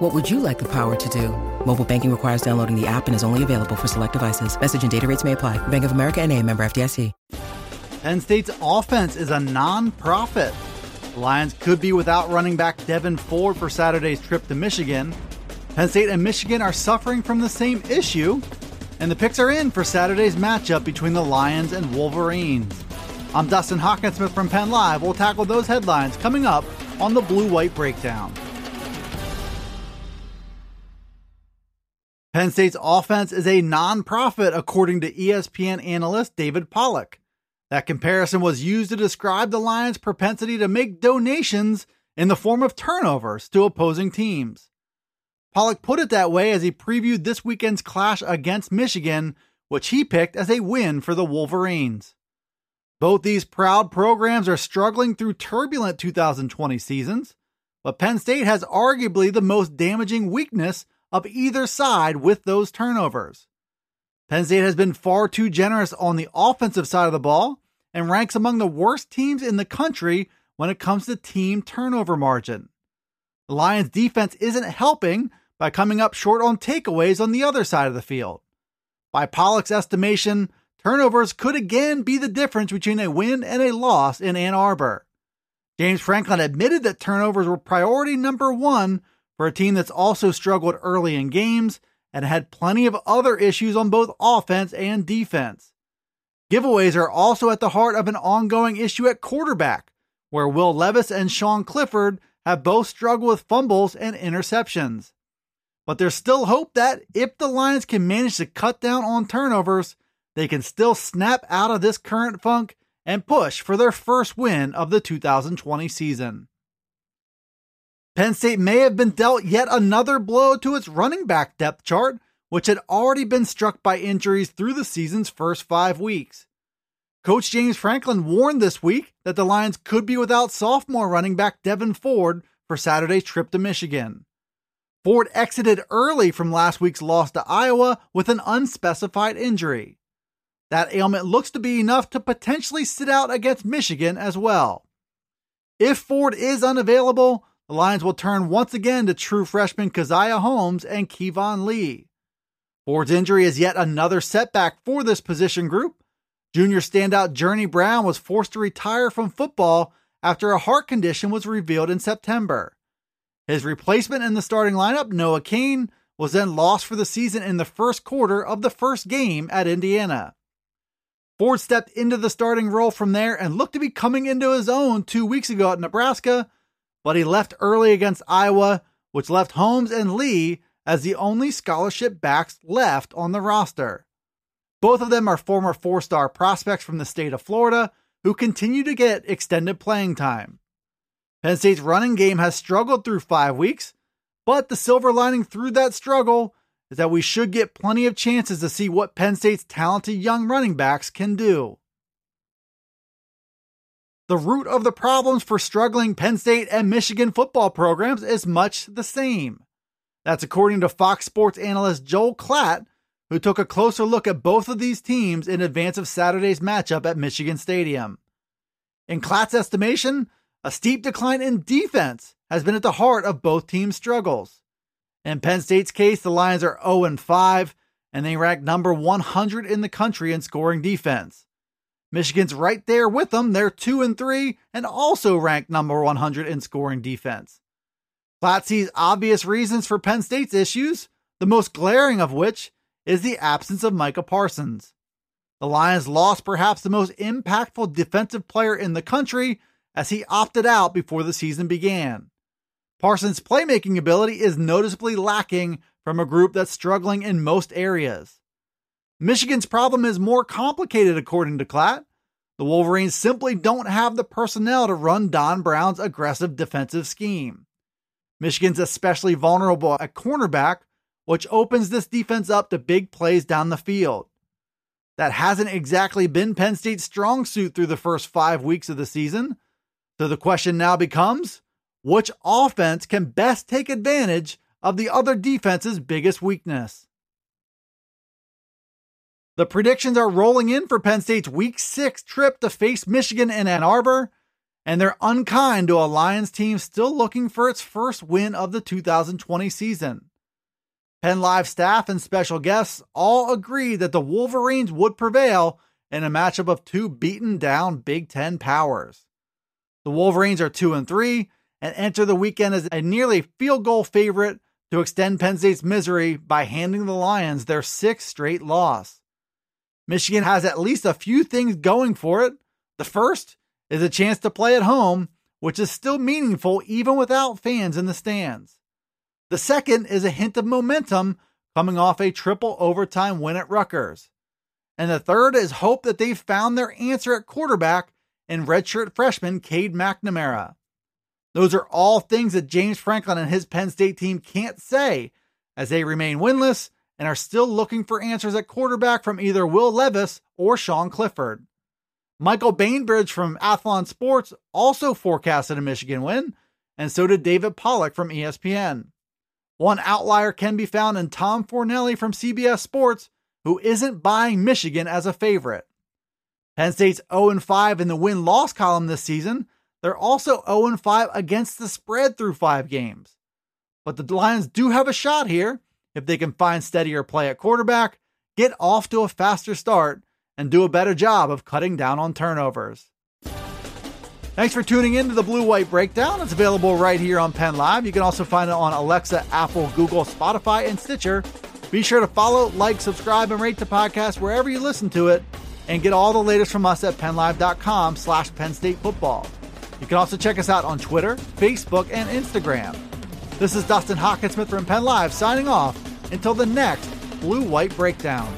What would you like the power to do? Mobile banking requires downloading the app and is only available for select devices. Message and data rates may apply. Bank of America N.A. member FDIC. Penn State's offense is a non-profit. The Lions could be without running back Devin Ford for Saturday's trip to Michigan. Penn State and Michigan are suffering from the same issue. And the picks are in for Saturday's matchup between the Lions and Wolverines. I'm Dustin Hockensmith from PennLive. We'll tackle those headlines coming up on the Blue White Breakdown. Penn State's offense is a non-profit, according to ESPN analyst David Pollack. That comparison was used to describe the Lions' propensity to make donations in the form of turnovers to opposing teams. Pollack put it that way as he previewed this weekend's clash against Michigan, which he picked as a win for the Wolverines. Both these proud programs are struggling through turbulent 2020 seasons, but Penn State has arguably the most damaging weakness of either side with those turnovers. Penn State has been far too generous on the offensive side of the ball and ranks among the worst teams in the country when it comes to team turnover margin. The Lions' defense isn't helping by coming up short on takeaways on the other side of the field. By Pollack's estimation, turnovers could again be the difference between a win and a loss in Ann Arbor. James Franklin admitted that turnovers were priority number one for a team that's also struggled early in games and had plenty of other issues on both offense and defense. Giveaways are also at the heart of an ongoing issue at quarterback, where Will Levis and Sean Clifford have both struggled with fumbles and interceptions. But there's still hope that if the Lions can manage to cut down on turnovers, they can still snap out of this current funk and push for their first win of the 2020 season. Penn State may have been dealt yet another blow to its running back depth chart, which had already been struck by injuries through the season's first 5 weeks. Coach James Franklin warned this week that the Lions could be without sophomore running back Devin Ford for Saturday's trip to Michigan. Ford exited early from last week's loss to Iowa with an unspecified injury. That ailment looks to be enough to potentially sit out against Michigan as well. If Ford is unavailable, the Lions will turn once again to true freshman Keziah Holmes and Keyvone Lee. Ford's injury is yet another setback for this position group. Junior standout Journey Brown was forced to retire from football after a heart condition was revealed in September. His replacement in the starting lineup, Noah Kane, was then lost for the season in the first quarter of the first game at Indiana. Ford stepped into the starting role from there and looked to be coming into his own 2 weeks ago at Nebraska, but he left early against Iowa, which left Holmes and Lee as the only scholarship backs left on the roster. Both of them are former four-star prospects from the state of Florida who continue to get extended playing time. Penn State's running game has struggled through 5 weeks, but the silver lining through that struggle is that we should get plenty of chances to see what Penn State's talented young running backs can do. The root of the problems for struggling Penn State and Michigan football programs is much the same. That's according to Fox Sports analyst Joel Klatt, who took a closer look at both of these teams in advance of Saturday's matchup at Michigan Stadium. In Klatt's estimation, a steep decline in defense has been at the heart of both teams' struggles. In Penn State's case, the Lions are 0-5, and they rank number 100 in the country in scoring defense. Michigan's right there with them. They're 2-3 and also ranked number 100 in scoring defense. Platt sees obvious reasons for Penn State's issues, the most glaring of which is the absence of Micah Parsons. The Lions lost perhaps the most impactful defensive player in the country as he opted out before the season began. Parsons' playmaking ability is noticeably lacking from a group that's struggling in most areas. Michigan's problem is more complicated, according to Klatt. The Wolverines simply don't have the personnel to run Don Brown's aggressive defensive scheme. Michigan's especially vulnerable at cornerback, which opens this defense up to big plays down the field. That hasn't exactly been Penn State's strong suit through the first 5 weeks of the season. So the question now becomes, which offense can best take advantage of the other defense's biggest weakness? The predictions are rolling in for Penn State's Week 6 trip to face Michigan in Ann Arbor, and they're unkind to a Lions team still looking for its first win of the 2020 season. PennLive staff and special guests all agree that the Wolverines would prevail in a matchup of two beaten-down Big Ten powers. The Wolverines are 2-3 and enter the weekend as a nearly field goal favorite to extend Penn State's misery by handing the Lions their sixth straight loss. Michigan has at least a few things going for it. The first is a chance to play at home, which is still meaningful even without fans in the stands. The second is a hint of momentum coming off a triple overtime win at Rutgers. And the third is hope that they've found their answer at quarterback in redshirt freshman Cade McNamara. Those are all things that James Franklin and his Penn State team can't say as they remain winless and are still looking for answers at quarterback from either Will Levis or Sean Clifford. Michael Bainbridge from Athlon Sports also forecasted a Michigan win, and so did David Pollack from ESPN. One outlier can be found in Tom Fornelli from CBS Sports, who isn't buying Michigan as a favorite. Penn State's 0-5 in the win-loss column this season. They're also 0-5 against the spread through 5 games. But the Lions do have a shot here if they can find steadier play at quarterback, get off to a faster start, and do a better job of cutting down on turnovers. Thanks for tuning in to the Blue White Breakdown. It's available right here on PennLive. You can also find it on Alexa, Apple, Google, Spotify, and Stitcher. Be sure to follow, like, subscribe, and rate the podcast wherever you listen to it, and get all the latest from us at PennLive.com/PennStateFootball. You can also check us out on Twitter, Facebook, and Instagram. This is Dustin Hockensmith from PennLive signing off until the next Blue White Breakdown.